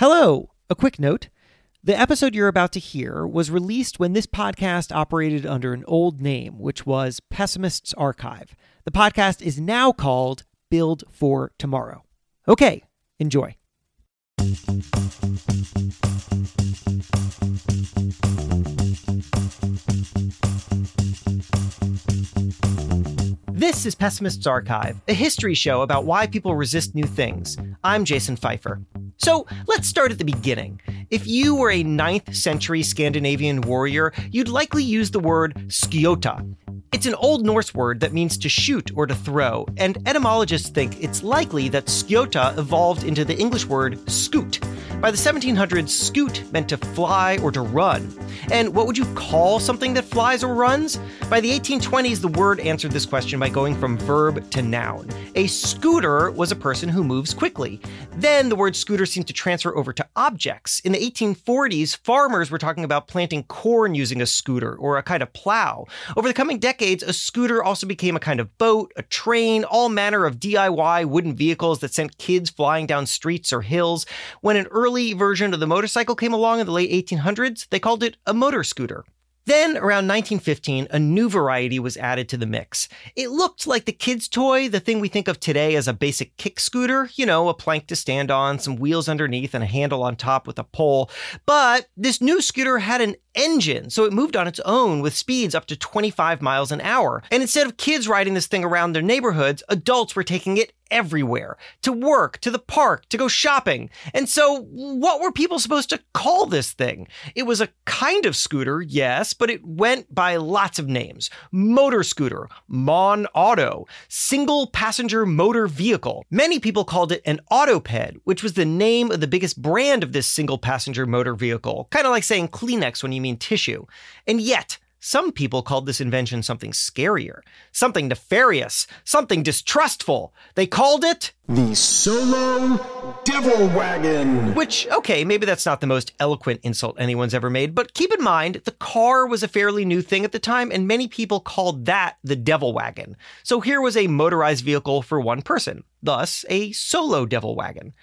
Hello! A quick note. The episode you're about to hear was released when this podcast operated under an old name, which was Pessimists Archive. The podcast is now called Build for Tomorrow. Okay, enjoy. This is Pessimists Archive, a history show about why people resist new things. I'm Jason Pfeiffer. So let's start at the beginning. If you were a 9th century Scandinavian warrior, you'd likely use the word skjota. It's an Old Norse word that means to shoot or to throw, and etymologists think it's likely that skjota evolved into the English word scoot. By the 1700s, scoot meant to fly or to run. And what would you call something that flies or runs? By the 1820s, the word answered this question by going from verb to noun. A scooter was a person who moves quickly. Then the word scooter seemed to transfer over to objects. In the 1840s, farmers were talking about planting corn using a scooter or a kind of plow. Over the coming decades, a scooter also became a kind of boat, a train, all manner of DIY wooden vehicles that sent kids flying down streets or hills. When an early version of the motorcycle came along in the late 1800s, they called it a motor scooter. Then, around 1915, a new variety was added to the mix. It looked like the kid's toy, the thing we think of today as a basic kick scooter, you know, a plank to stand on, some wheels underneath, and a handle on top with a pole. But this new scooter had an engine, so it moved on its own with speeds up to 25 miles an hour. And instead of kids riding this thing around their neighborhoods, adults were taking it everywhere. To work, to the park, to go shopping. And so, what were people supposed to call this thing? It was a kind of scooter, yes, but it went by lots of names. Motor scooter, Mon Auto, single passenger motor vehicle. Many people called it an autoped, which was the name of the biggest brand of this single passenger motor vehicle. Kind of like saying Kleenex when you mean tissue. And yet, some people called this invention something scarier, something nefarious, something distrustful. They called it the Solo Devil Wagon. Which, okay, maybe that's not the most eloquent insult anyone's ever made, but keep in mind, the car was a fairly new thing at the time, and many people called that the Devil Wagon. So here was a motorized vehicle for one person, thus a Solo Devil Wagon.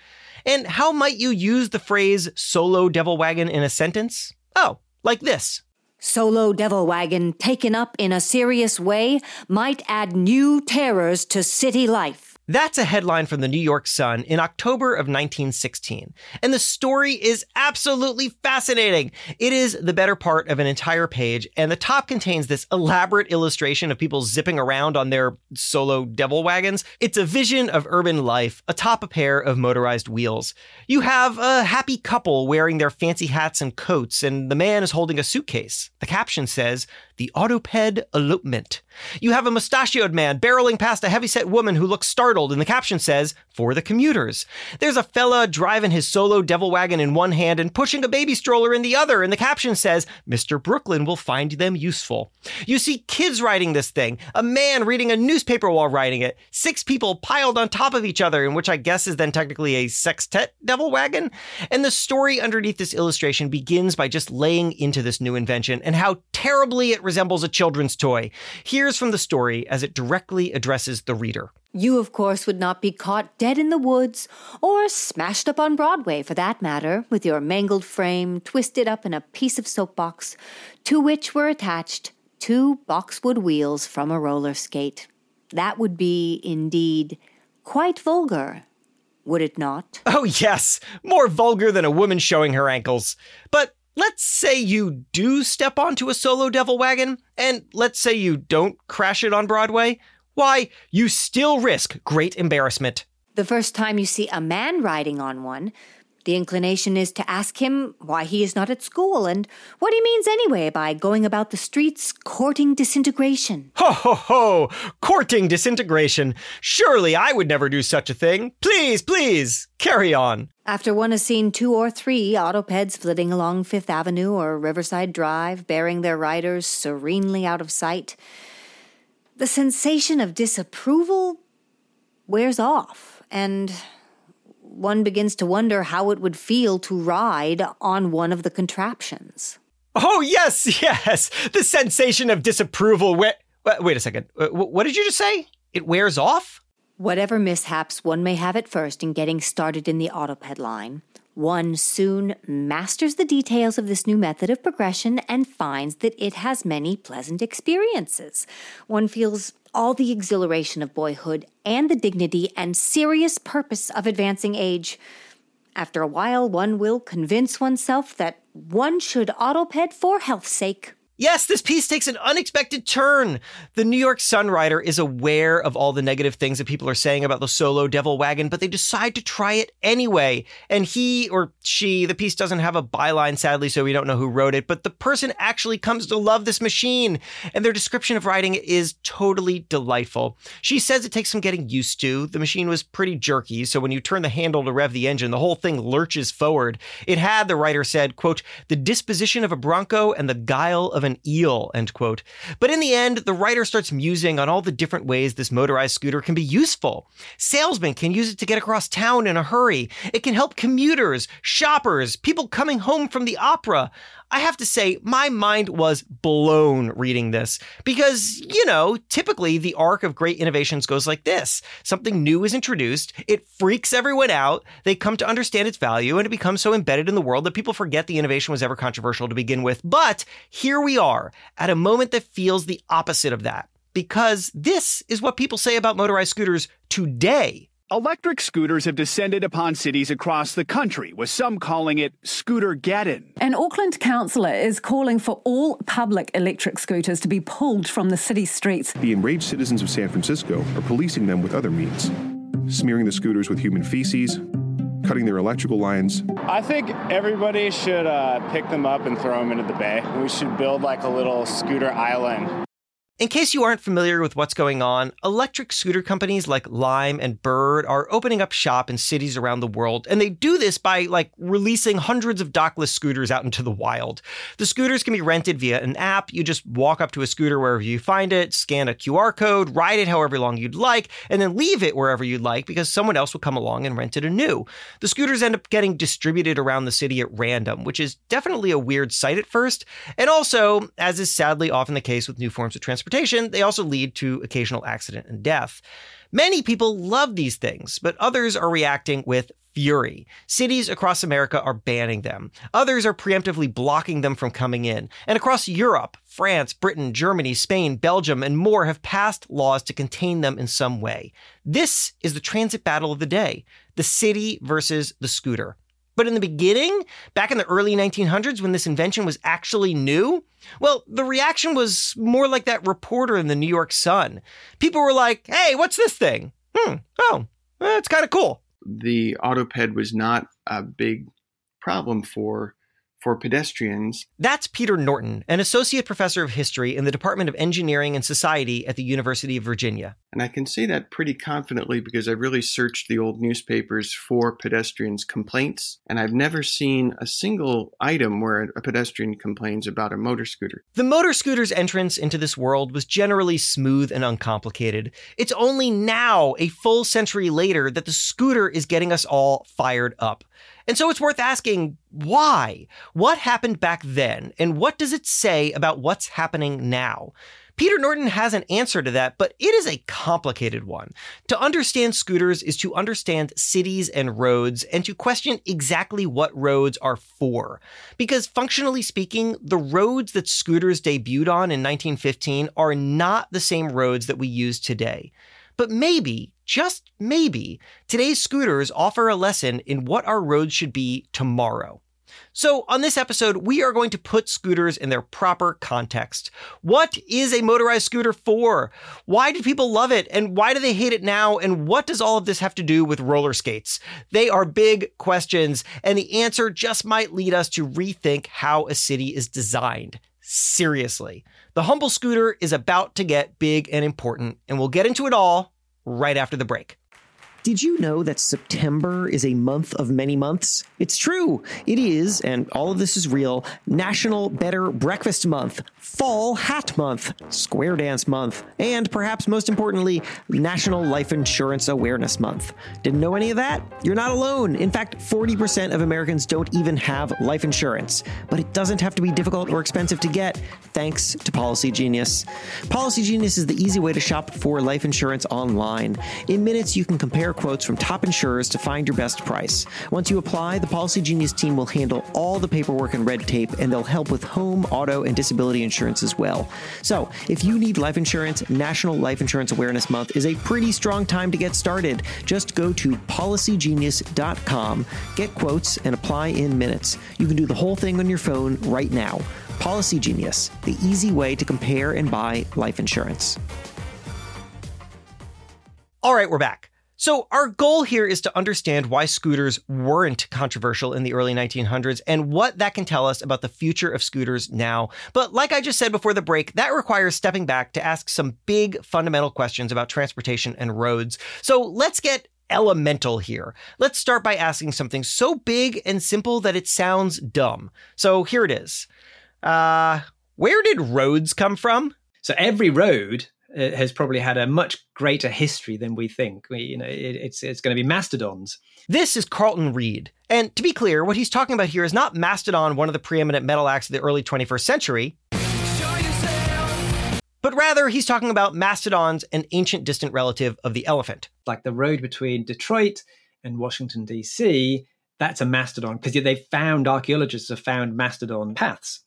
And how might you use the phrase Solo Devil Wagon in a sentence? Oh, like this. Solo Devil Wagon, taken up in a serious way, might add new terrors to city life. That's a headline from the New York Sun in October of 1916. And the story is absolutely fascinating. It is the better part of an entire page, and the top contains this elaborate illustration of people zipping around on their solo devil wagons. It's a vision of urban life atop a pair of motorized wheels. You have a happy couple wearing their fancy hats and coats, and the man is holding a suitcase. The caption says, "The Autoped Elopement." You have a mustachioed man barreling past a heavyset woman who looks startled, and the caption says, "For the commuters." There's a fella driving his solo devil wagon in one hand and pushing a baby stroller in the other, and the caption says, "Mr. Brooklyn will find them useful." You see kids riding this thing, a man reading a newspaper while riding it, 6 people piled on top of each other, in which I guess is then technically a sextet devil wagon. And the story underneath this illustration begins by just laying into this new invention and how terribly it resembles a children's toy. Here's from the story as it directly addresses the reader. You, of course, would not be caught dead in the woods or smashed up on Broadway, for that matter, with your mangled frame twisted up in a piece of soapbox to which were attached 2 boxwood wheels from a roller skate. That would be, indeed, quite vulgar, would it not? Oh, yes, more vulgar than a woman showing her ankles. But let's say you do step onto a solo devil wagon, and let's say you don't crash it on Broadway. Why, you still risk great embarrassment. The first time you see a man riding on one, the inclination is to ask him why he is not at school and what he means anyway by going about the streets courting disintegration. Ho, ho, ho! Courting disintegration! Surely I would never do such a thing. Please, please, carry on. After one has seen 2 or 3 autopeds flitting along Fifth Avenue or Riverside Drive, bearing their riders serenely out of sight, the sensation of disapproval wears off, and one begins to wonder how it would feel to ride on one of the contraptions. Oh, yes, yes! The sensation of disapproval. Wait a second. What did you just say? It wears off? Whatever mishaps one may have at first in getting started in the autoped line, One soon masters the details of this new method of progression and finds that it has many pleasant experiences. One feels all the exhilaration of boyhood and the dignity and serious purpose of advancing age. After a while, one will convince oneself that one should autoped for health's sake. Yes, this piece takes an unexpected turn. The New York Sun-Writer is aware of all the negative things that people are saying about the solo devil wagon, but they decide to try it anyway. And he or she, the piece doesn't have a byline, sadly, so we don't know who wrote it, but the person actually comes to love this machine. And their description of riding it is totally delightful. She says it takes some getting used to. The machine was pretty jerky, so when you turn the handle to rev the engine, the whole thing lurches forward. It had, the writer said, quote, the disposition of a bronco and the guile of an eel, end quote. But in the end, the writer starts musing on all the different ways this motorized scooter can be useful. Salesmen can use it to get across town in a hurry. It can help commuters, shoppers, people coming home from the opera. I have to say, my mind was blown reading this because, you know, typically the arc of great innovations goes like this. Something new is introduced. It freaks everyone out. They come to understand its value, and it becomes so embedded in the world that people forget the innovation was ever controversial to begin with. But here we are at a moment that feels the opposite of that, because this is what people say about motorized scooters today. Electric scooters have descended upon cities across the country, with some calling it Scootergeddon. An Auckland councillor is calling for all public electric scooters to be pulled from the city streets. The enraged citizens of San Francisco are policing them with other means, smearing the scooters with human feces, cutting their electrical lines. I think everybody should pick them up and throw them into the bay. We should build like a little scooter island. In case you aren't familiar with what's going on, electric scooter companies like Lime and Bird are opening up shop in cities around the world, and they do this by, releasing hundreds of dockless scooters out into the wild. The scooters can be rented via an app. You just walk up to a scooter wherever you find it, scan a QR code, ride it however long you'd like, and then leave it wherever you'd like because someone else will come along and rent it anew. The scooters end up getting distributed around the city at random, which is definitely a weird sight at first, and also, as is sadly often the case with new forms of transportation, they also lead to occasional accident and death. Many people love these things, but others are reacting with fury. Cities across America are banning them. Others are preemptively blocking them from coming in. And across Europe, France, Britain, Germany, Spain, Belgium, and more have passed laws to contain them in some way. This is the transit battle of the day, the city versus the scooter. But in the beginning, back in the early 1900s, when this invention was actually new, well, the reaction was more like that reporter in the New York Sun. People were like, hey, what's this thing? Oh, that's kind of cool. The autoped was not a big problem for pedestrians. That's Peter Norton, an associate professor of history in the Department of Engineering and Society at the University of Virginia. And I can say that pretty confidently because I really searched the old newspapers for pedestrians' complaints, and I've never seen a single item where a pedestrian complains about a motor scooter. The motor scooter's entrance into this world was generally smooth and uncomplicated. It's only now, a full century later, that the scooter is getting us all fired up. And so it's worth asking, why? What happened back then? And what does it say about what's happening now? Peter Norton has an answer to that, but it is a complicated one. To understand scooters is to understand cities and roads, and to question exactly what roads are for. Because functionally speaking, the roads that scooters debuted on in 1915 are not the same roads that we use today. But maybe, just maybe, today's scooters offer a lesson in what our roads should be tomorrow. So on this episode, we are going to put scooters in their proper context. What is a motorized scooter for? Why did people love it? And why do they hate it now? And what does all of this have to do with roller skates? They are big questions, and the answer just might lead us to rethink how a city is designed. Seriously. The humble scooter is about to get big and important, and we'll get into it all right after the break. Did you know that September is a month of many months? It's true. It is, and all of this is real, National Better Breakfast Month, Fall Hat Month, Square Dance Month, and perhaps most importantly, National Life Insurance Awareness Month. Didn't know any of that? You're not alone. In fact, 40% of Americans don't even have life insurance, but it doesn't have to be difficult or expensive to get, thanks to Policy Genius. Policy Genius is the easy way to shop for life insurance online. In minutes, you can compare quotes from top insurers to find your best price. Once you apply, the Policy Genius team will handle all the paperwork and red tape, and they'll help with home, auto, and disability insurance as well. So if you need life insurance, National Life Insurance Awareness Month is a pretty strong time to get started. Just go to policygenius.com, get quotes, and apply in minutes. You can do the whole thing on your phone right now. Policy Genius, the easy way to compare and buy life insurance. All right, we're back. So our goal here is to understand why scooters weren't controversial in the early 1900s and what that can tell us about the future of scooters now. But like I just said before the break, that requires stepping back to ask some big fundamental questions about transportation and roads. So let's get elemental here. Let's start by asking something so big and simple that it sounds dumb. So here it is. Where did roads come from? So every road has probably had a much greater history than we think. It's going to be mastodons. This is Carlton Reed. And to be clear, what he's talking about here is not Mastodon, one of the preeminent metal acts of the early 21st century. But rather, he's talking about mastodons, an ancient distant relative of the elephant. Like the road between Detroit and Washington, D.C., that's a mastodon, because archaeologists have found mastodon paths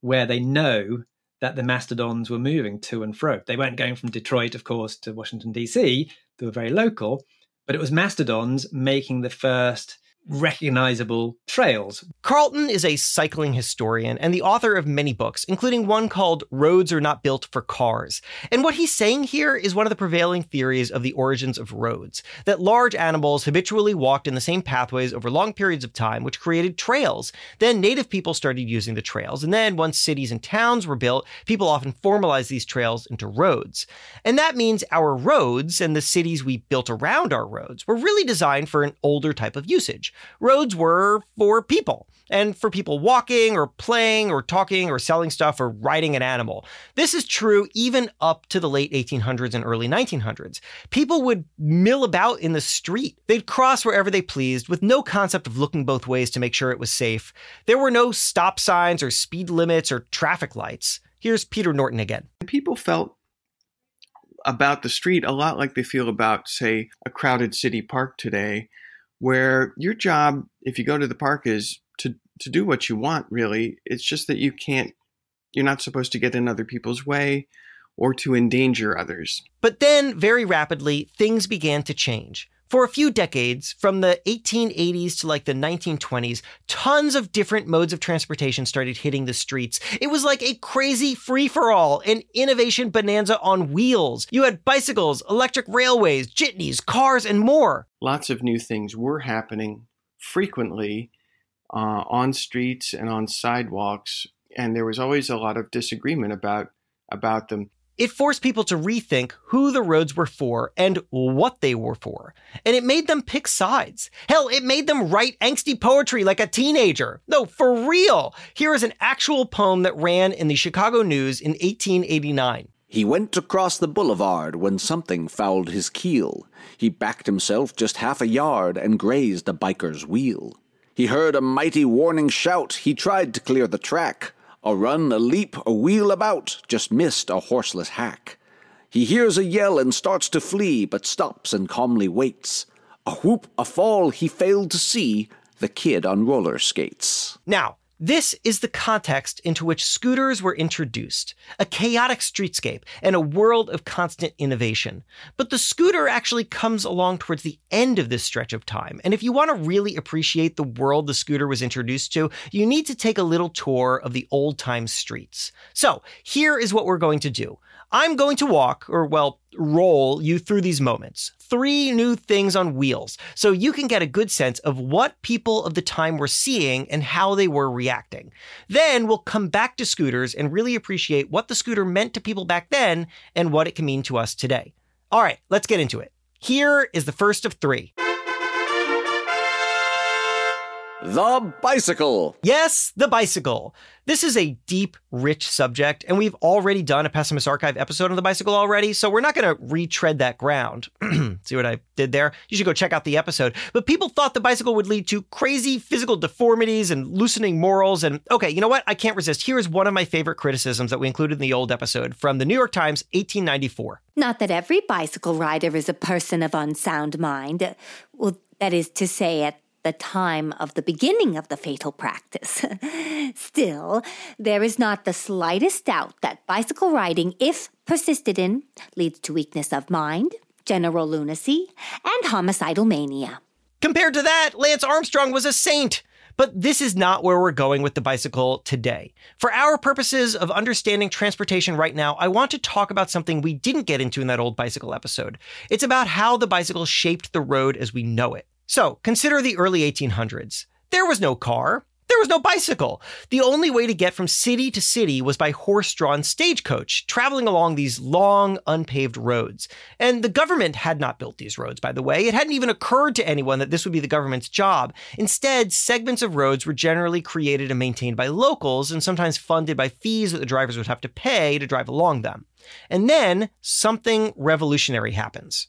where they know that the mastodons were moving to and fro. They weren't going from Detroit, of course, to Washington, D.C. They were very local, but it was mastodons making the first recognizable trails. Carlton is a cycling historian and the author of many books, including one called Roads Are Not Built for Cars. And what he's saying here is one of the prevailing theories of the origins of roads, that large animals habitually walked in the same pathways over long periods of time, which created trails. Then native people started using the trails. And then once cities and towns were built, people often formalized these trails into roads. And that means our roads and the cities we built around our roads were really designed for an older type of usage. Roads were for people, and for people walking or playing or talking or selling stuff or riding an animal. This is true even up to the late 1800s and early 1900s. People would mill about in the street. They'd cross wherever they pleased with no concept of looking both ways to make sure it was safe. There were no stop signs or speed limits or traffic lights. Here's Peter Norton again. People felt about the street a lot like they feel about, say, a crowded city park today, where your job, if you go to the park, is to do what you want, really. It's just that you're not supposed to get in other people's way or to endanger others. But then, very rapidly, things began to change. For a few decades, from the 1880s to like the 1920s, tons of different modes of transportation started hitting the streets. It was like a crazy free-for-all, an innovation bonanza on wheels. You had bicycles, electric railways, jitneys, cars, and more. Lots of new things were happening frequently on streets and on sidewalks, and there was always a lot of disagreement about them. It forced people to rethink who the roads were for and what they were for. And it made them pick sides. Hell, it made them write angsty poetry like a teenager. No, for real. Here is an actual poem that ran in the Chicago News in 1889. He went across the boulevard when something fouled his keel. He backed himself just half a yard and grazed a biker's wheel. He heard a mighty warning shout. He tried to clear the track. A run, a leap, a wheel about, just missed a horseless hack. He hears a yell and starts to flee, but stops and calmly waits. A whoop, a fall, he failed to see the kid on roller skates. Now, this is the context into which scooters were introduced, a chaotic streetscape and a world of constant innovation. But the scooter actually comes along towards the end of this stretch of time. And if you want to really appreciate the world the scooter was introduced to, you need to take a little tour of the old-time streets. So here is what we're going to do. I'm going to walk, or well, roll you through these moments. 3 new things on wheels, so you can get a good sense of what people of the time were seeing and how they were reacting. Then we'll come back to scooters and really appreciate what the scooter meant to people back then and what it can mean to us today. All right, let's get into it. Here is the first of 3. The bicycle. Yes, the bicycle. This is a deep, rich subject, and we've already done a Pessimist Archive episode on the bicycle already, so we're not going to retread that ground. See what I did there? You should go check out the episode. But people thought the bicycle would lead to crazy physical deformities and loosening morals, and okay, you know what? I can't resist. Here is one of my favorite criticisms that we included in the old episode from the New York Times, 1894. Not that every bicycle rider is a person of unsound mind. Well, that is to say, at the time of the beginning of the fatal practice. Still, there is not the slightest doubt that bicycle riding, if persisted in, leads to weakness of mind, general lunacy, and homicidal mania. Compared to that, Lance Armstrong was a saint. But this is not where we're going with the bicycle today. For our purposes of understanding transportation right now, I want to talk about something we didn't get into in that old bicycle episode. It's about how the bicycle shaped the road as we know it. So, consider the early 1800s. There was no car. There was no bicycle. The only way to get from city to city was by horse-drawn stagecoach, traveling along these long, unpaved roads. And the government had not built these roads, by the way. It hadn't even occurred to anyone that this would be the government's job. Instead, segments of roads were generally created and maintained by locals and sometimes funded by fees that the drivers would have to pay to drive along them. And then, something revolutionary happens.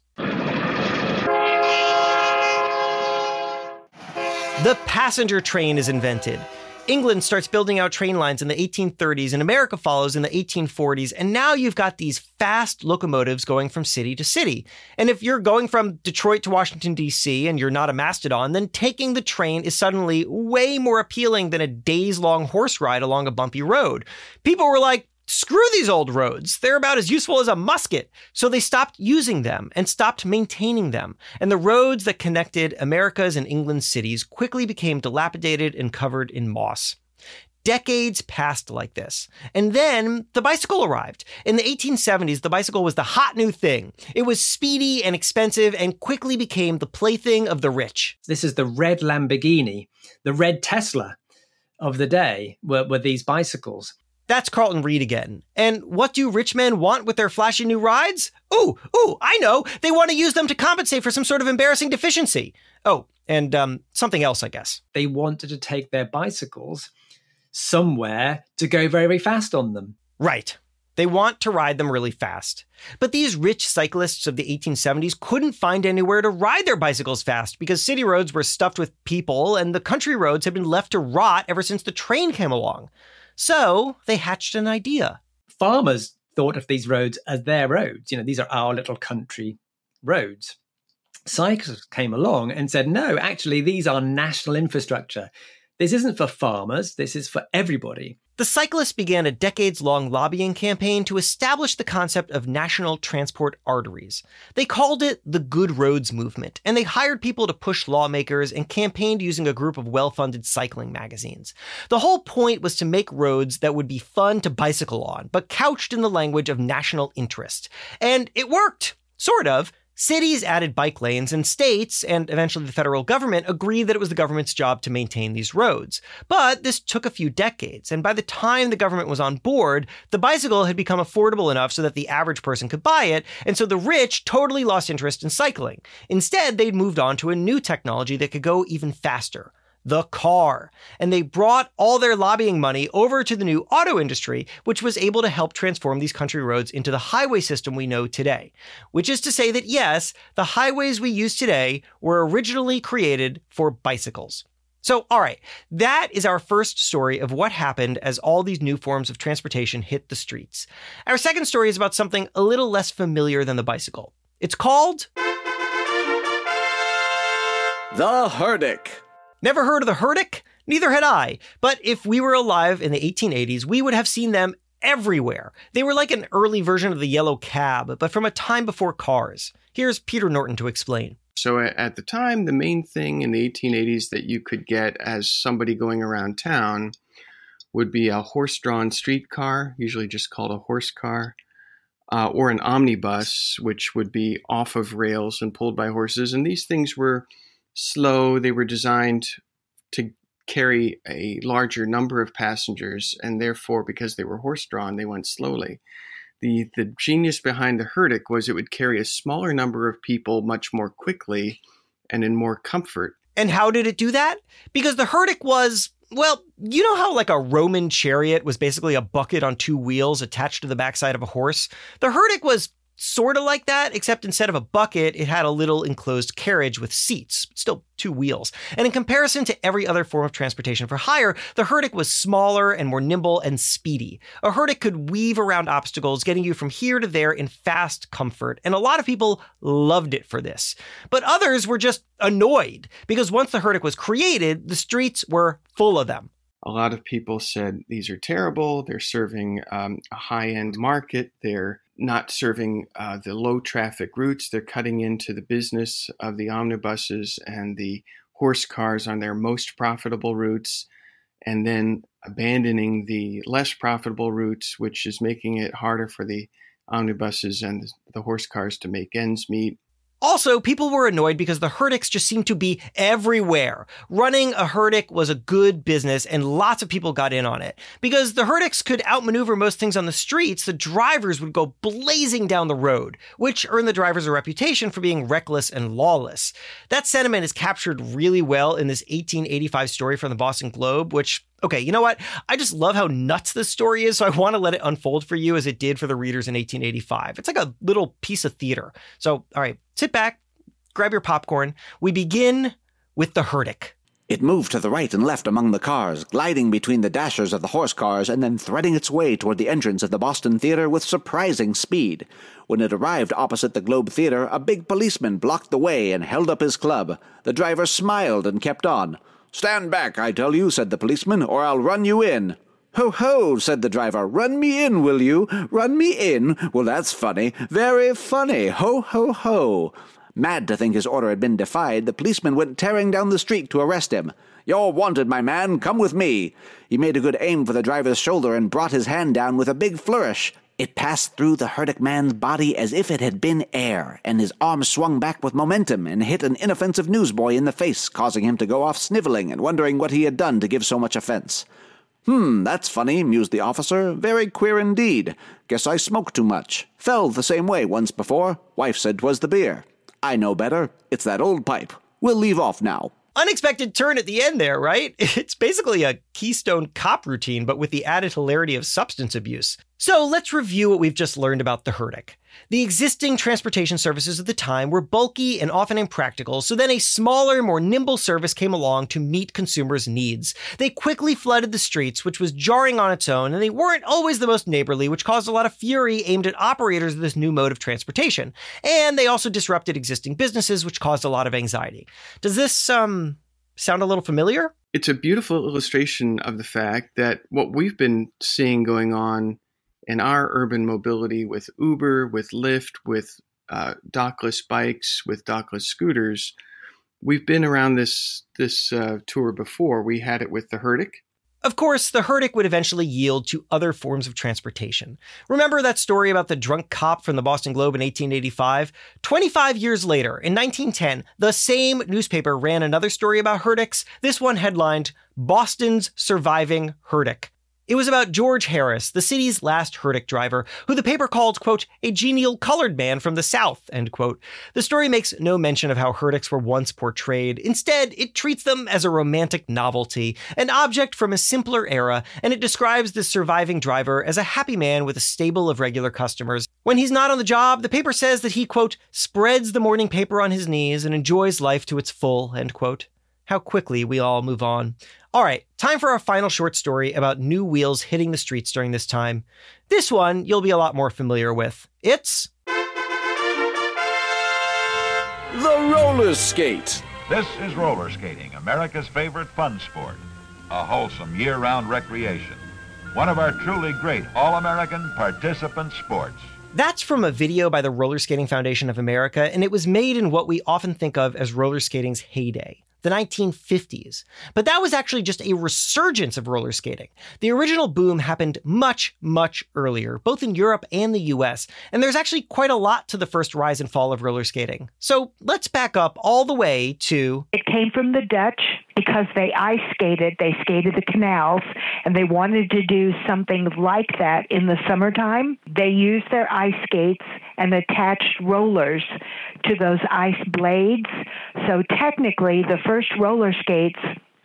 The passenger train is invented. England starts building out train lines in the 1830s, and America follows in the 1840s, and now you've got these fast locomotives going from city to city. And if you're going from Detroit to Washington, D.C., and you're not a mastodon, then taking the train is suddenly way more appealing than a days-long horse ride along a bumpy road. People were like, screw these old roads. They're about as useful as a musket. So they stopped using them and stopped maintaining them. And the roads that connected America's and England's cities quickly became dilapidated and covered in moss. Decades passed like this. And then the bicycle arrived. In the 1870s, the bicycle was the hot new thing. It was speedy and expensive and quickly became the plaything of the rich. This is the red Lamborghini, the red Tesla of the day were these bicycles. That's Carlton Reed again. And what do rich men want with their flashy new rides? Ooh, I know. They want to use them to compensate for some sort of embarrassing deficiency. Oh, and something else, I guess. They wanted to take their bicycles somewhere to go very fast on them. Right. They want to ride them really fast. But these rich cyclists of the 1870s couldn't find anywhere to ride their bicycles fast because city roads were stuffed with people and the country roads had been left to rot ever since the train came along. So they hatched an idea. Farmers thought of these roads as their roads. You know, these are our little country roads. Cyclists came along and said, no, actually, these are national infrastructure. This isn't for farmers. This is for everybody. The cyclists began a decades-long lobbying campaign to establish the concept of national transport arteries. They called it the Good Roads Movement, and they hired people to push lawmakers and campaigned using a group of well-funded cycling magazines. The whole point was to make roads that would be fun to bicycle on, but couched in the language of national interest. And it worked, sort of. Cities added bike lanes, and states, and eventually the federal government, agreed that it was the government's job to maintain these roads. But this took a few decades, and by the time the government was on board, the bicycle had become affordable enough so that the average person could buy it, and so the rich totally lost interest in cycling. Instead, they'd moved on to a new technology that could go even faster. The car. And they brought all their lobbying money over to the new auto industry, which was able to help transform these country roads into the highway system we know today. Which is to say that, yes, the highways we use today were originally created for bicycles. So, all right, that is our first story of what happened as all these new forms of transportation hit the streets. Our second story is about something a little less familiar than the bicycle. It's called the herdic. Never heard of the herdic? Neither had I. But if we were alive in the 1880s, we would have seen them everywhere. They were like an early version of the yellow cab, but from a time before cars. Here's Peter Norton to explain. So at the time, the main thing in the 1880s that you could get as somebody going around town would be a horse-drawn streetcar, usually just called a horse car, or an omnibus, which would be off of rails and pulled by horses. And these things were slow. They were designed to carry a larger number of passengers, and therefore, because they were horse-drawn, they went slowly. The genius behind the herdic was it would carry a smaller number of people much more quickly and in more comfort. And how did it do that? Because the Herdic was, well, you know how like a Roman chariot was basically a bucket on two wheels attached to the backside of a horse? The Herdic was sort of like that, except instead of a bucket, it had a little enclosed carriage with seats, still two wheels. And in comparison to every other form of transportation for hire, the Herdic was smaller and more nimble and speedy. A Herdic could weave around obstacles, getting you from here to there in fast comfort. And a lot of people loved it for this. But others were just annoyed, because once the Herdic was created, the streets were full of them. A lot of people said, these are terrible. They're serving a high-end market. They're not serving the low traffic routes. They're cutting into the business of the omnibuses and the horse cars on their most profitable routes, and then abandoning the less profitable routes, which is making it harder for the omnibuses and the horse cars to make ends meet. Also, people were annoyed because the Herdics just seemed to be everywhere. Running a Herdic was a good business, and lots of people got in on it. Because the Herdics could outmaneuver most things on the streets, the drivers would go blazing down the road, which earned the drivers a reputation for being reckless and lawless. That sentiment is captured really well in this 1885 story from the Boston Globe, which... Okay, you know what? I just love how nuts this story is, so I want to let it unfold for you as it did for the readers in 1885. It's like a little piece of theater. So, all right, sit back, grab your popcorn. We begin with the Herdic. It moved to the right and left among the cars, gliding between the dashers of the horse cars and then threading its way toward the entrance of the Boston Theater with surprising speed. When it arrived opposite the Globe Theater, a big policeman blocked the way and held up his club. The driver smiled and kept on. "Stand back, I tell you," said the policeman, "or I'll run you in." "Ho, ho," said the driver, "run me in, will you? Run me in? Well, that's funny, very funny, ho, ho, ho." Mad to think his order had been defied, the policeman went tearing down the street to arrest him. "You're wanted, my man, come with me." He made a good aim for the driver's shoulder and brought his hand down with a big flourish. It passed through the Herdic man's body as if it had been air, and his arm swung back with momentum and hit an inoffensive newsboy in the face, causing him to go off sniveling and wondering what he had done to give so much offense. That's funny," mused the officer. "Very queer indeed. Guess I smoke too much. Fell the same way once before. Wife said 'twas the beer. I know better. It's that old pipe. We'll leave off now." Unexpected turn at the end there, right? It's basically a Keystone Cop routine, but with the added hilarity of substance abuse. So let's review what we've just learned about the Herdic. The existing transportation services of the time were bulky and often impractical, so then a smaller, more nimble service came along to meet consumers' needs. They quickly flooded the streets, which was jarring on its own, and they weren't always the most neighborly, which caused a lot of fury aimed at operators of this new mode of transportation. And they also disrupted existing businesses, which caused a lot of anxiety. Does this, sound a little familiar? It's a beautiful illustration of the fact that what we've been seeing going on in our urban mobility with Uber, with Lyft, with dockless bikes, with dockless scooters, we've been around this tour before. We had it with the Herdic. Of course, the Herdic would eventually yield to other forms of transportation. Remember that story about the drunk cop from the Boston Globe in 1885? 25 years later, in 1910, the same newspaper ran another story about Herdics, this one headlined, "Boston's Surviving Herdic." It was about George Harris, the city's last Herdic driver, who the paper called, quote, "a genial colored man from the South," end quote. The story makes no mention of how Herdics were once portrayed. Instead, it treats them as a romantic novelty, an object from a simpler era, and it describes the surviving driver as a happy man with a stable of regular customers. When he's not on the job, the paper says that he, quote, "spreads the morning paper on his knees and enjoys life to its full," end quote. How quickly we all move on. All right, time for our final short story about new wheels hitting the streets during this time. This one you'll be a lot more familiar with. It's... the roller skate. This is roller skating, America's favorite fun sport. A wholesome year-round recreation. One of our truly great all-American participant sports. That's from a video by the Roller Skating Foundation of America, and it was made in what we often think of as roller skating's heyday, the 1950s. But that was actually just a resurgence of roller skating. The original boom happened much, much earlier, both in Europe and the US, and there's actually quite a lot to the first rise and fall of roller skating. So let's back up all the way to... It came from the Dutch because they ice skated. They skated the canals, and they wanted to do something like that in the summertime. They used their ice skates and attached rollers to those ice blades. So technically, the first roller skates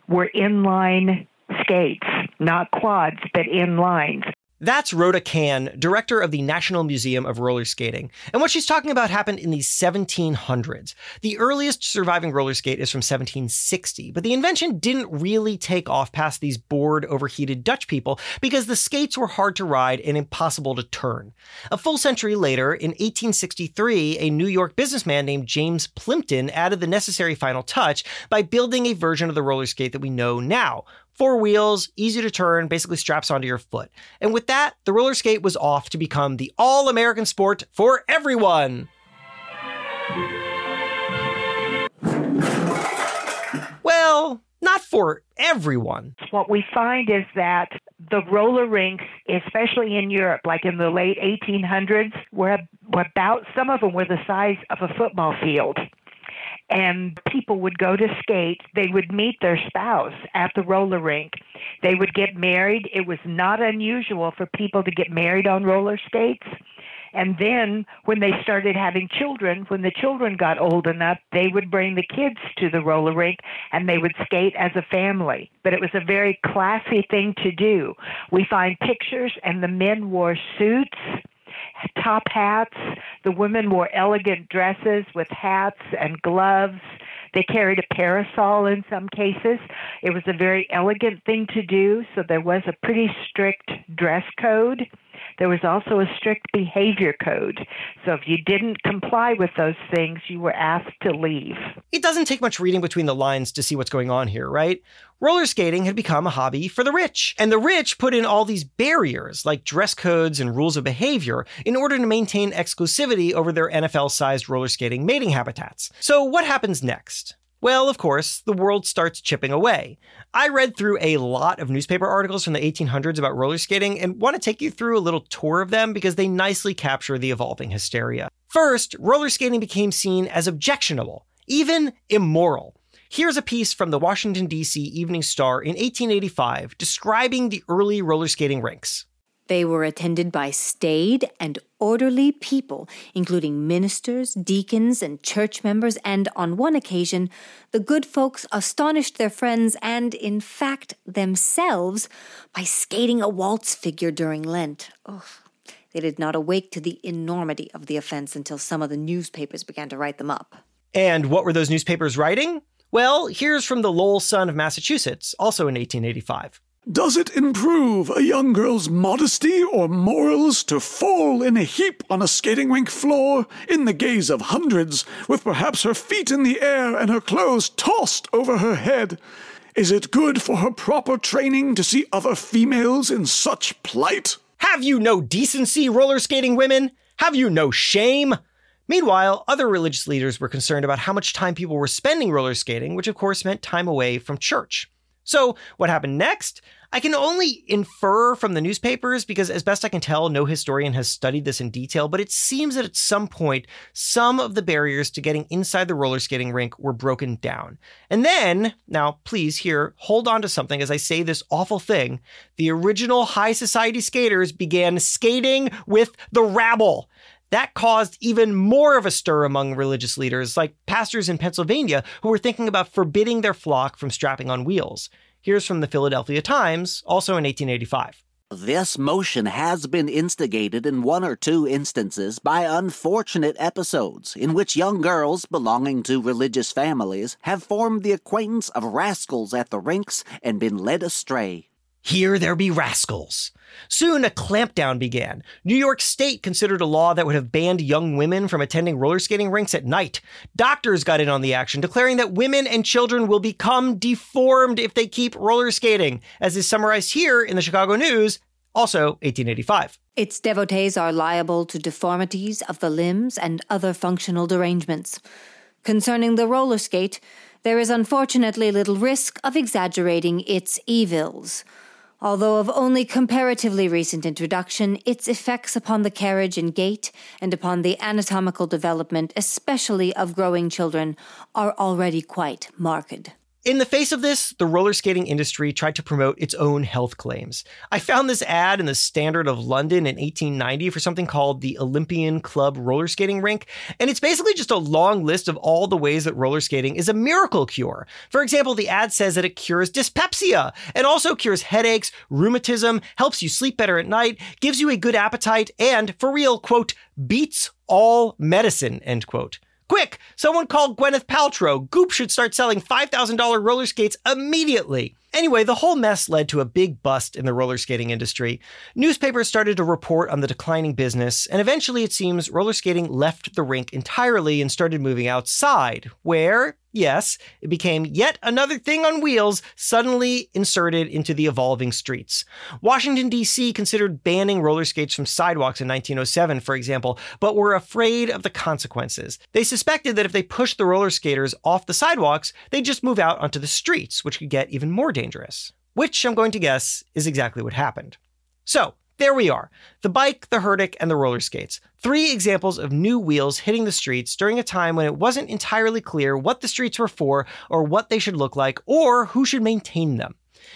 were inline skates, not quads, but inlines. That's Rhoda Kahn, director of the National Museum of Roller Skating. And what she's talking about happened in the 1700s. The earliest surviving roller skate is from 1760, but the invention didn't really take off past these bored, overheated Dutch people because the skates were hard to ride and impossible to turn. A full century later, in 1863, a New York businessman named James Plimpton added the necessary final touch by building a version of the roller skate that we know now. 4 wheels, easy to turn, basically straps onto your foot. And with that, the roller skate was off to become the all-American sport for everyone. Well, not for everyone. What we find is that the roller rinks, especially in Europe, like in the late 1800s, some of them were the size of a football field. And people would go to skate. They would meet their spouse at the roller rink. They would get married. It was not unusual for people to get married on roller skates. And then when they started having children, when the children got old enough, they would bring the kids to the roller rink and they would skate as a family. But it was a very classy thing to do. We find pictures, and the men wore suits, top hats. The women wore elegant dresses with hats and gloves. They carried a parasol in some cases. It was a very elegant thing to do, so there was a pretty strict dress code. There was also a strict behavior code. So if you didn't comply with those things, you were asked to leave. It doesn't take much reading between the lines to see what's going on here, right? Roller skating had become a hobby for the rich, and the rich put in all these barriers, like dress codes and rules of behavior, in order to maintain exclusivity over their NFL-sized roller skating mating habitats. So what happens next? Well, of course, the world starts chipping away. I read through a lot of newspaper articles from the 1800s about roller skating and want to take you through a little tour of them because they nicely capture the evolving hysteria. First, roller skating became seen as objectionable, even immoral. Here's a piece from the Washington, D.C. Evening Star in 1885 describing the early roller skating rinks. They were attended by staid and orderly people, including ministers, deacons, and church members, and on one occasion, the good folks astonished their friends and, in fact, themselves by skating a waltz figure during Lent. Ugh. They did not awake to the enormity of the offense until some of the newspapers began to write them up. And what were those newspapers writing? Well, here's from the Lowell Sun of Massachusetts, also in 1885. Does it improve a young girl's modesty or morals to fall in a heap on a skating rink floor in the gaze of hundreds, with perhaps her feet in the air and her clothes tossed over her head? Is it good for her proper training to see other females in such plight? Have you no decency, roller skating women? Have you no shame? Meanwhile, other religious leaders were concerned about how much time people were spending roller skating, which of course meant time away from church. So what happened next? I can only infer from the newspapers because, as best I can tell, no historian has studied this in detail, but it seems that at some point, some of the barriers to getting inside the roller skating rink were broken down. And then, now please here, hold on to something as I say this awful thing, the original high society skaters began skating with the rabble. That caused even more of a stir among religious leaders, like pastors in Pennsylvania who were thinking about forbidding their flock from strapping on wheels. Here's from the Philadelphia Times, also in 1885. This motion has been instigated in one or two instances by unfortunate episodes in which young girls belonging to religious families have formed the acquaintance of rascals at the rinks and been led astray. Here there be rascals. Soon a clampdown began. New York State considered a law that would have banned young women from attending roller skating rinks at night. Doctors got in on the action, declaring that women and children will become deformed if they keep roller skating, as is summarized here in the Chicago News, also 1885. Its devotees are liable to deformities of the limbs and other functional derangements. Concerning the roller skate, there is unfortunately little risk of exaggerating its evils. Although of only comparatively recent introduction, its effects upon the carriage and gait and upon the anatomical development, especially of growing children, are already quite marked. In the face of this, the roller skating industry tried to promote its own health claims. I found this ad in the Standard of London in 1890 for something called the Olympian Club roller skating rink, and it's basically just a long list of all the ways that roller skating is a miracle cure. For example, the ad says that it cures dyspepsia and also cures headaches, rheumatism, helps you sleep better at night, gives you a good appetite, and, for real, quote, beats all medicine, end quote. Quick, someone called Gwyneth Paltrow. Goop should start selling $5,000 roller skates immediately. Anyway, the whole mess led to a big bust in the roller skating industry. Newspapers started to report on the declining business, and eventually it seems roller skating left the rink entirely and started moving outside, where, yes, it became yet another thing on wheels suddenly inserted into the evolving streets. Washington, D.C. considered banning roller skates from sidewalks in 1907, for example, but were afraid of the consequences. They suspected that if they pushed the roller skaters off the sidewalks, they'd just move out onto the streets, which could get even more dangerous. Which, I'm going to guess, is exactly what happened. So, there we are. The bike, the herdic, and the roller skates. Three examples of new wheels hitting the streets during a time when it wasn't entirely clear what the streets were for or what they should look like or who should maintain them.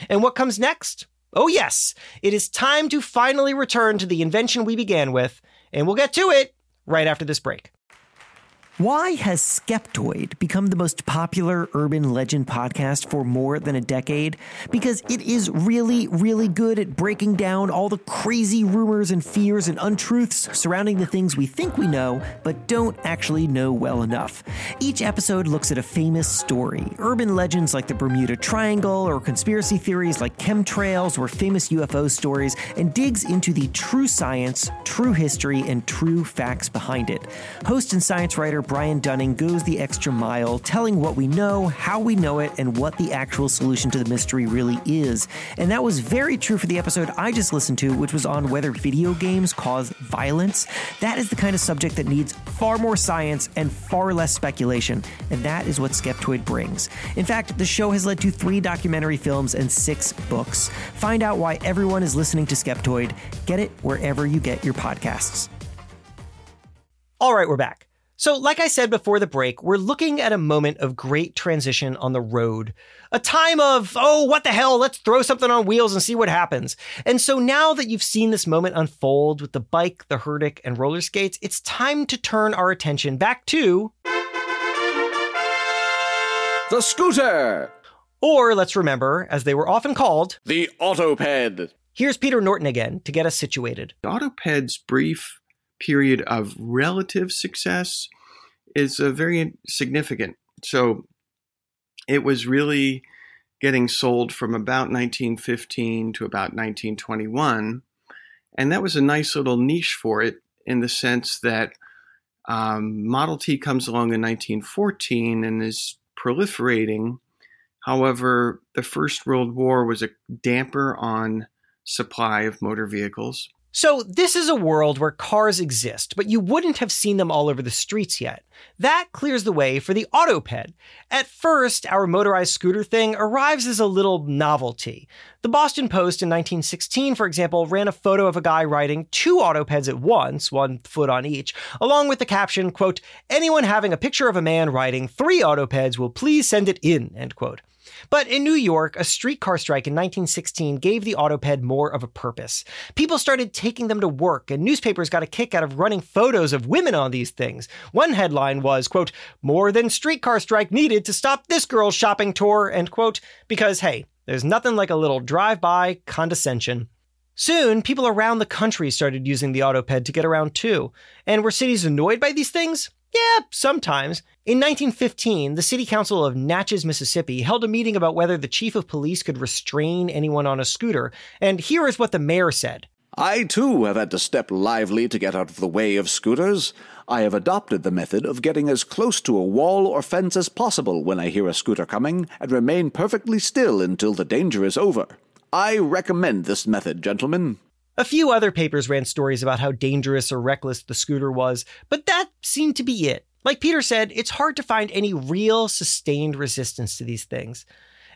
And what comes next? Oh yes, it is time to finally return to the invention we began with, and we'll get to it right after this break. Why has Skeptoid become the most popular urban legend podcast for more than a decade? Because it is really, really good at breaking down all the crazy rumors and fears and untruths surrounding the things we think we know, but don't actually know well enough. Each episode looks at a famous story. Urban legends like the Bermuda Triangle, or conspiracy theories like chemtrails, or famous UFO stories, and digs into the true science, true history, and true facts behind it. Host and science writer Brian Dunning goes the extra mile, telling what we know, how we know it, and what the actual solution to the mystery really is. And that was very true for the episode I just listened to, which was on whether video games cause violence. That is the kind of subject that needs far more science and far less speculation, and that is what Skeptoid brings. In fact, the show has led to 3 documentary films and 6 books. Find out why everyone is listening to Skeptoid. Get it wherever you get your podcasts. All right, we're back. So, like I said before the break, we're looking at a moment of great transition on the road. A time of, oh, what the hell, let's throw something on wheels and see what happens. And so now that you've seen this moment unfold with the bike, the herdic, and roller skates, it's time to turn our attention back to the scooter! Or, let's remember, as they were often called, the Autoped. Here's Peter Norton again to get us situated. The Autoped's brief period of relative success is very significant. So it was really getting sold from about 1915 to about 1921. And that was a nice little niche for it in the sense that Model T comes along in 1914 and is proliferating. However, the First World War was a damper on supply of motor vehicles. So this is a world where cars exist, but you wouldn't have seen them all over the streets yet. That clears the way for the Autoped. At first, our motorized scooter thing arrives as a little novelty. The Boston Post in 1916, for example, ran a photo of a guy riding 2 Autopeds at once, 1 foot on each, along with the caption, quote, anyone having a picture of a man riding 3 Autopeds will please send it in, end quote. But in New York, a streetcar strike in 1916 gave the Autoped more of a purpose. People started taking them to work, and newspapers got a kick out of running photos of women on these things. One headline was, quote, more than streetcar strike needed to stop this girl's shopping tour, end quote, because, hey, there's nothing like a little drive-by condescension. Soon, people around the country started using the Autoped to get around, too. And were cities annoyed by these things? Yeah, sometimes. In 1915, the City Council of Natchez, Mississippi held a meeting about whether the chief of police could restrain anyone on a scooter, and here is what the mayor said. I, too, have had to step lively to get out of the way of scooters. I have adopted the method of getting as close to a wall or fence as possible when I hear a scooter coming, and remain perfectly still until the danger is over. I recommend this method, gentlemen. A few other papers ran stories about how dangerous or reckless the scooter was, but that seemed to be it. Like Peter said, it's hard to find any real sustained resistance to these things.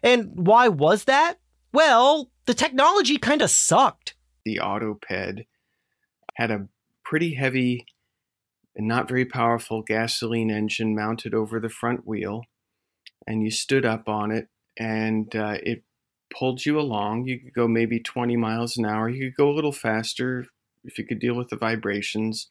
And why was that? Well, the technology kind of sucked. The Autoped had a pretty heavy and not very powerful gasoline engine mounted over the front wheel, and you stood up on it and it pulled you along. You could go maybe 20 miles an hour. You could go a little faster if you could deal with the vibrations.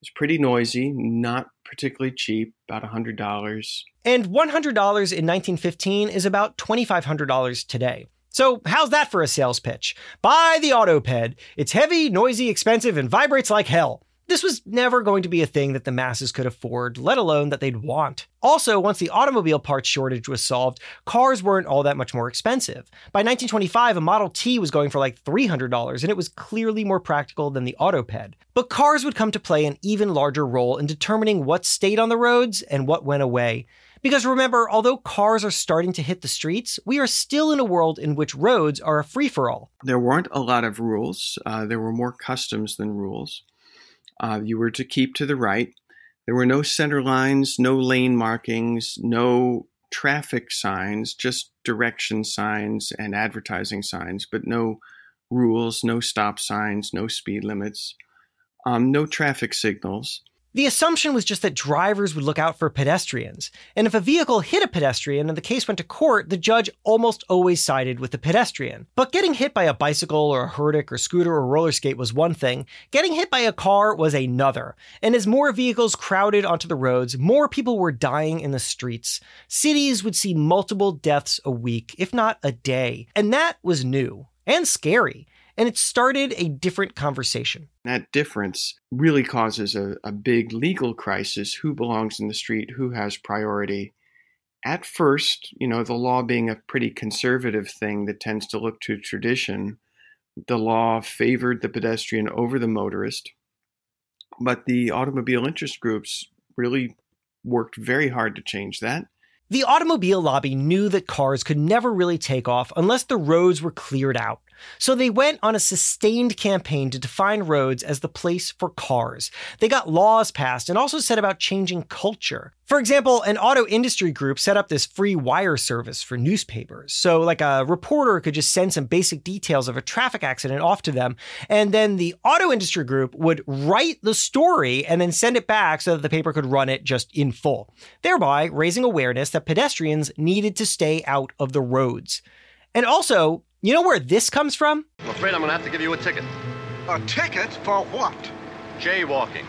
It's pretty noisy, not particularly cheap, about $100. And $100 in 1915 is about $2,500 today. So how's that for a sales pitch? Buy the Autoped. It's heavy, noisy, expensive, and vibrates like hell. This was never going to be a thing that the masses could afford, let alone that they'd want. Also, once the automobile parts shortage was solved, cars weren't all that much more expensive. By 1925, a Model T was going for like $300, and it was clearly more practical than the Autoped. But cars would come to play an even larger role in determining what stayed on the roads and what went away. Because remember, although cars are starting to hit the streets, we are still in a world in which roads are a free-for-all. There weren't a lot of rules. There were more customs than rules. You were to keep to the right. There were no center lines, no lane markings, no traffic signs, just direction signs and advertising signs, but no rules, no stop signs, no speed limits, no traffic signals. The assumption was just that drivers would look out for pedestrians. And if a vehicle hit a pedestrian and the case went to court, the judge almost always sided with the pedestrian. But getting hit by a bicycle or a Herdic or scooter or roller skate was one thing. Getting hit by a car was another. And as more vehicles crowded onto the roads, more people were dying in the streets. Cities would see multiple deaths a week, if not a day. And that was new and scary. And it started a different conversation. That difference really causes a big legal crisis. Who belongs in the street? Who has priority? At first, you know, the law being a pretty conservative thing that tends to look to tradition, the law favored the pedestrian over the motorist. But the automobile interest groups really worked very hard to change that. The automobile lobby knew that cars could never really take off unless the roads were cleared out. So they went on a sustained campaign to define roads as the place for cars. They got laws passed and also set about changing culture. For example, an auto industry group set up this free wire service for newspapers. So like a reporter could just send some basic details of a traffic accident off to them. And then the auto industry group would write the story and then send it back so that the paper could run it just in full, thereby raising awareness that pedestrians needed to stay out of the roads. And also, you know where this comes from? I'm afraid I'm going to have to give you a ticket. A ticket for what? Jaywalking.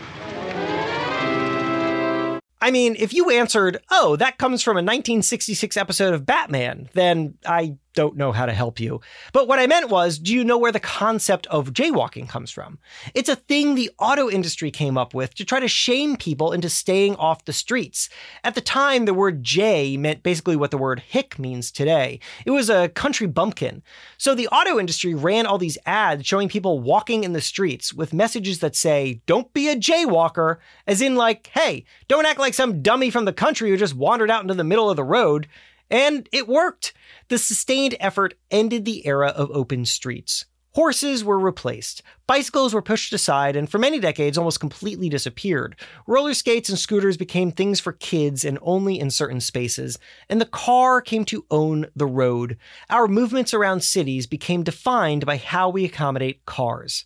I mean, if you answered, oh, that comes from a 1966 episode of Batman, then I don't know how to help you. But what I meant was, do you know where the concept of jaywalking comes from? It's a thing the auto industry came up with to try to shame people into staying off the streets. At the time, the word jay meant basically what the word hick means today. It was a country bumpkin. So the auto industry ran all these ads showing people walking in the streets with messages that say, don't be a jaywalker, as in like, hey, don't act like some dummy from the country who just wandered out into the middle of the road. And it worked. The sustained effort ended the era of open streets. Horses were replaced. Bicycles were pushed aside and for many decades almost completely disappeared. Roller skates and scooters became things for kids and only in certain spaces. And the car came to own the road. Our movements around cities became defined by how we accommodate cars.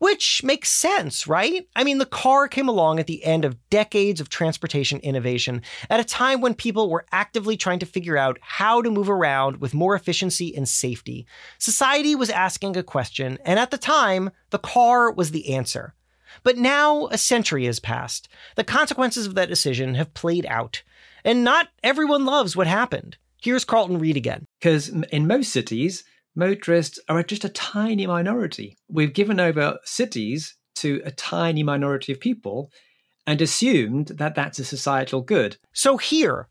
Which makes sense, right? I mean, the car came along at the end of decades of transportation innovation at a time when people were actively trying to figure out how to move around with more efficiency and safety. Society was asking a question, and at the time, the car was the answer. But now a century has passed. The consequences of that decision have played out, and not everyone loves what happened. Here's Carlton Reed again. Because in most cities, motorists are just a tiny minority. We've given over cities to a tiny minority of people and assumed that that's a societal good. So here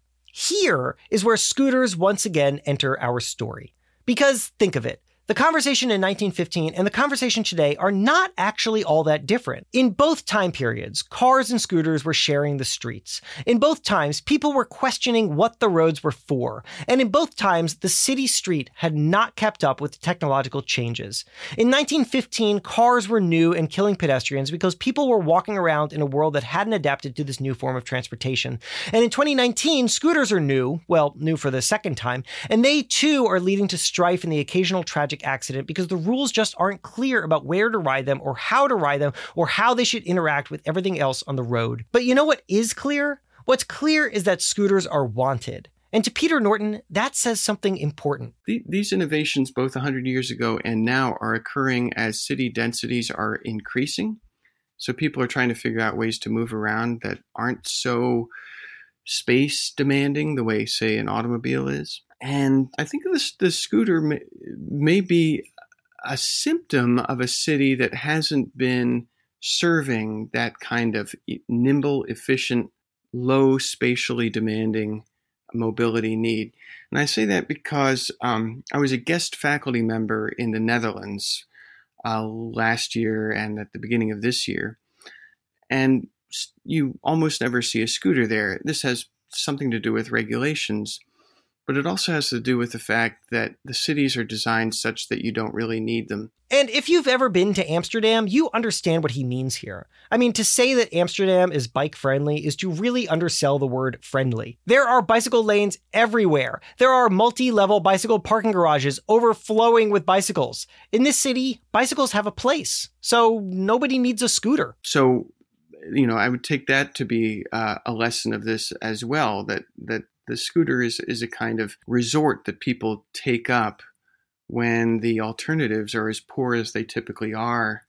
is where scooters once again enter our story. Because think of it. The conversation in 1915 and the conversation today are not actually all that different. In both time periods, cars and scooters were sharing the streets. In both times, people were questioning what the roads were for. And in both times, the city street had not kept up with the technological changes. In 1915, cars were new and killing pedestrians because people were walking around in a world that hadn't adapted to this new form of transportation. And in 2019, scooters are new, well, new for the second time, and they too are leading to strife and the occasional tragic accident because the rules just aren't clear about where to ride them or how to ride them or how they should interact with everything else on the road. But you know what is clear? What's clear is that scooters are wanted. And to Peter Norton, that says something important. These innovations, both 100 years ago and now, are occurring as city densities are increasing. So people are trying to figure out ways to move around that aren't so space demanding the way, say, an automobile is. And I think the scooter may be a symptom of a city that hasn't been serving that kind of nimble, efficient, low spatially demanding mobility need. And I say that because I was a guest faculty member in the Netherlands last year and at the beginning of this year. And you almost never see a scooter there. This has something to do with regulations, but it also has to do with the fact that the cities are designed such that you don't really need them. And if you've ever been to Amsterdam, you understand what he means here. I mean, to say that Amsterdam is bike-friendly is to really undersell the word friendly. There are bicycle lanes everywhere. There are multi-level bicycle parking garages overflowing with bicycles. In this city, bicycles have a place, so nobody needs a scooter. So, you know, I would take that to be a lesson of this as well, that the scooter is a kind of resort that people take up when the alternatives are as poor as they typically are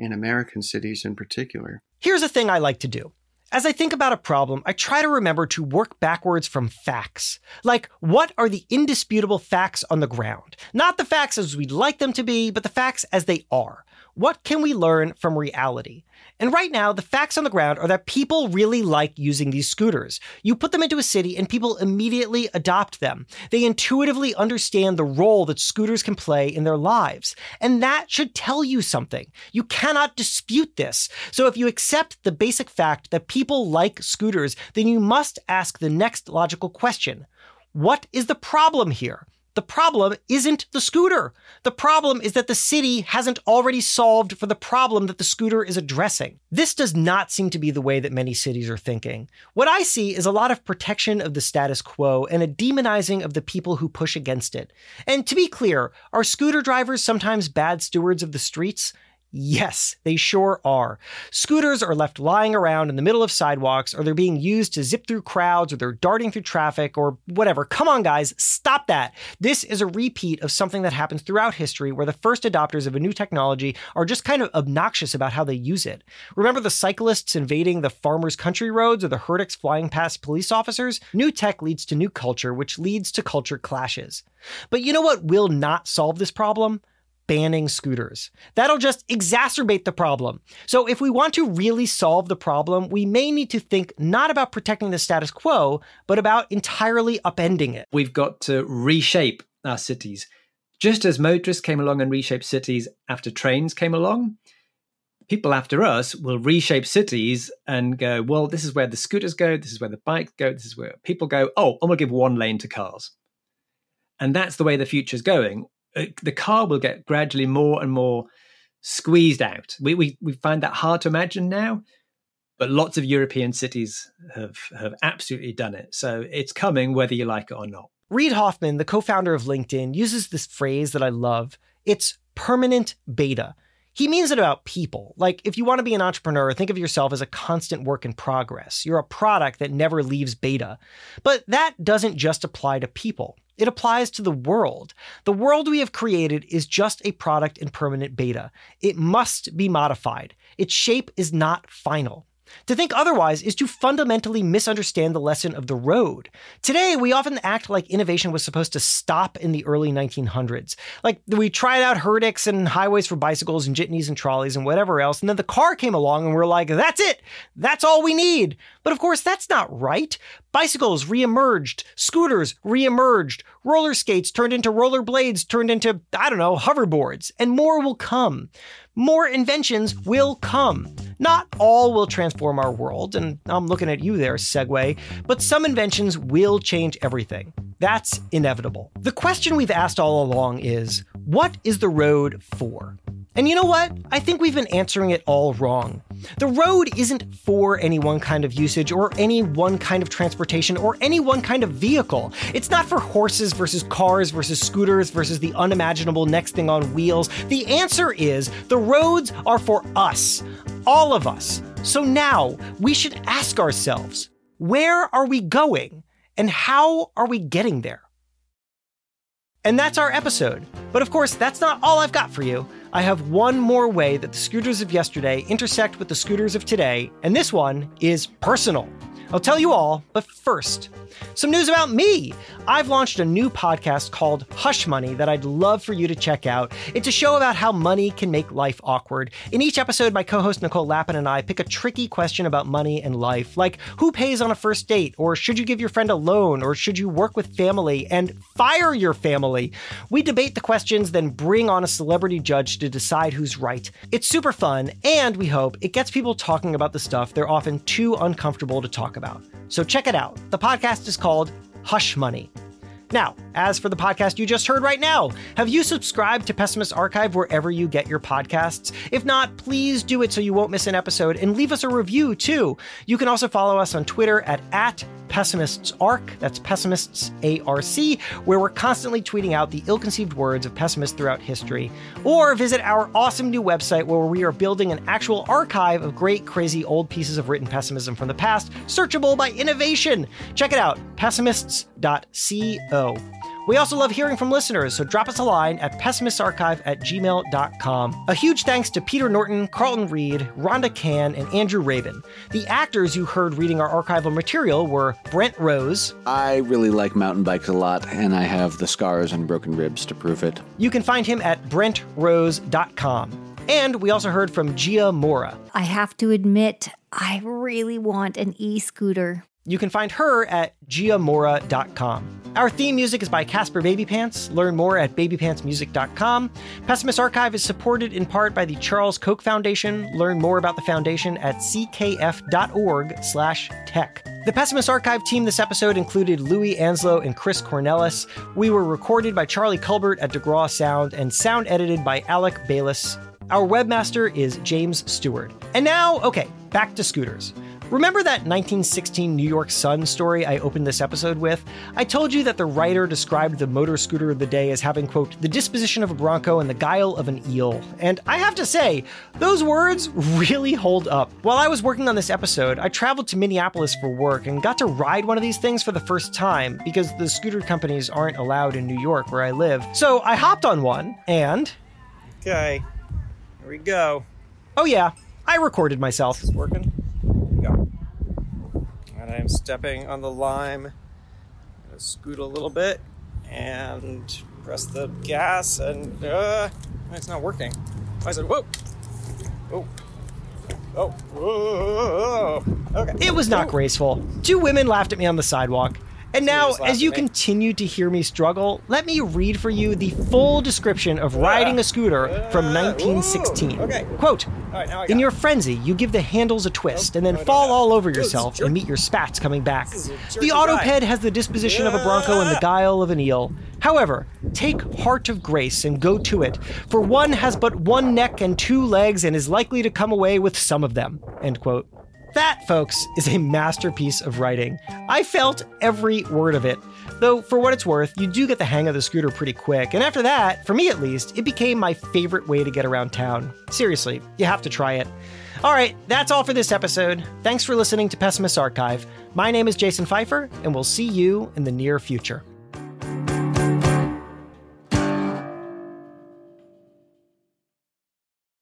in American cities in particular. Here's a thing I like to do. As I think about a problem, I try to remember to work backwards from facts. Like, what are the indisputable facts on the ground? Not the facts as we'd like them to be, but the facts as they are. What can we learn from reality? And right now, the facts on the ground are that people really like using these scooters. You put them into a city and people immediately adopt them. They intuitively understand the role that scooters can play in their lives. And that should tell you something. You cannot dispute this. So if you accept the basic fact that people like scooters, then you must ask the next logical question. What is the problem here? The problem isn't the scooter. The problem is that the city hasn't already solved for the problem that the scooter is addressing. This does not seem to be the way that many cities are thinking. What I see is a lot of protection of the status quo and a demonizing of the people who push against it. And to be clear, are scooter drivers sometimes bad stewards of the streets? Yes, they sure are. Scooters are left lying around in the middle of sidewalks, or they're being used to zip through crowds, or they're darting through traffic, or whatever. Come on, guys, stop that. This is a repeat of something that happens throughout history, where the first adopters of a new technology are just kind of obnoxious about how they use it. Remember the cyclists invading the farmers' country roads, or the heretics flying past police officers? New tech leads to new culture, which leads to culture clashes. But you know what will not solve this problem? Banning scooters. That'll just exacerbate the problem. So if we want to really solve the problem, we may need to think not about protecting the status quo, but about entirely upending it. We've got to reshape our cities. Just as motorists came along and reshaped cities after trains came along, people after us will reshape cities and go, well, this is where the scooters go, this is where the bikes go, this is where people go, oh, I'm going to give one lane to cars. And that's the way the future's going. The car will get gradually more and more squeezed out. We find that hard to imagine now, but lots of European cities have absolutely done it. So it's coming whether you like it or not. Reid Hoffman, the co-founder of LinkedIn, uses this phrase that I love. It's permanent beta. He means it about people. Like, if you want to be an entrepreneur, think of yourself as a constant work in progress. You're a product that never leaves beta. But that doesn't just apply to people. It applies to the world. The world we have created is just a product in permanent beta. It must be modified. Its shape is not final. To think otherwise is to fundamentally misunderstand the lesson of the road. Today, we often act like innovation was supposed to stop in the early 1900s. Like, we tried out herdicks and highways for bicycles and jitneys and trolleys and whatever else, and then the car came along and we're like, that's it! That's all we need! But of course, that's not right. Bicycles reemerged, scooters reemerged, roller skates turned into roller blades, turned into, I don't know, hoverboards, and more will come. More inventions will come. Not all will transform our world, and I'm looking at you there, Segway, but some inventions will change everything. That's inevitable. The question we've asked all along is, what is the road for? And you know what? I think we've been answering it all wrong. The road isn't for any one kind of usage or any one kind of transportation or any one kind of vehicle. It's not for horses versus cars versus scooters versus the unimaginable next thing on wheels. The answer is the roads are for us, all of us. So now we should ask ourselves, where are we going? And how are we getting there? And that's our episode. But of course, that's not all I've got for you. I have one more way that the scooters of yesterday intersect with the scooters of today, and this one is personal. I'll tell you all, but first, some news about me. I've launched a new podcast called Hush Money that I'd love for you to check out. It's a show about how money can make life awkward. In each episode, my co-host Nicole Lappin and I pick a tricky question about money and life, like who pays on a first date, or should you give your friend a loan, or should you work with family and fire your family? We debate the questions, then bring on a celebrity judge to decide who's right. It's super fun, and we hope it gets people talking about the stuff they're often too uncomfortable to talk about. So check it out. The podcast is called Hush Money. Now, as for the podcast you just heard right now, have you subscribed to Pessimists Archive wherever you get your podcasts? If not, please do it so you won't miss an episode, and leave us a review too. You can also follow us on Twitter at @PessimistentsArc, that's Pessimists ARC, where we're constantly tweeting out the ill-conceived words of pessimists throughout history. Or visit our awesome new website where we are building an actual archive of great, crazy, old pieces of written pessimism from the past, searchable by innovation. Check it out, pessimists.co. We also love hearing from listeners, so drop us a line at pessimistsarchive@gmail.com. A huge thanks to Peter Norton, Carlton Reed, Rhoda Kahn, and Andrew Rabin. The actors you heard reading our archival material were Brent Rose. I really like mountain bikes a lot, and I have the scars and broken ribs to prove it. You can find him at brentrose.com. And we also heard from Gia Mora. I have to admit, I really want an e-scooter. You can find her at giamora.com. Our theme music is by Casper Babypants. Learn more at babypantsmusic.com. Pessimist Archive is supported in part by the Charles Koch Foundation. Learn more about the foundation at ckf.org/tech. The Pessimist Archive team this episode included Louis Anslow and Chris Cornelis. We were recorded by Charlie Culbert at DeGraw Sound and sound edited by Alec Bayless. Our webmaster is James Stewart. And now, okay, back to scooters. Remember that 1916 New York Sun story I opened this episode with? I told you that the writer described the motor scooter of the day as having, quote, the disposition of a bronco and the guile of an eel. And I have to say, those words really hold up. While I was working on this episode, I traveled to Minneapolis for work and got to ride one of these things for the first time because the scooter companies aren't allowed in New York where I live. So I hopped on one and... Okay, here we go. Oh yeah, I recorded myself. Is this working? And I'm stepping on the lime. I'm gonna scoot a little bit and press the gas, and it's not working. I said, "Whoa, oh, oh, whoa!" Okay. It was not graceful. Two women laughed at me on the sidewalk. And now, as you continue to hear me struggle, let me read for you the full description of riding a scooter from 1916. Okay. Quote, right, in your frenzy, you give the handles a twist and then fall all over yourself and meet your spats coming back. The autoped has the disposition of a bronco and the guile of an eel. However, take heart of grace and go to it, for one has but one neck and two legs and is likely to come away with some of them. End quote. That, folks, is a masterpiece of writing. I felt every word of it. Though, for what it's worth, you do get the hang of the scooter pretty quick. And after that, for me at least, it became my favorite way to get around town. Seriously, you have to try it. All right, that's all for this episode. Thanks for listening to Pessimist Archive. My name is Jason Pfeiffer, and we'll see you in the near future.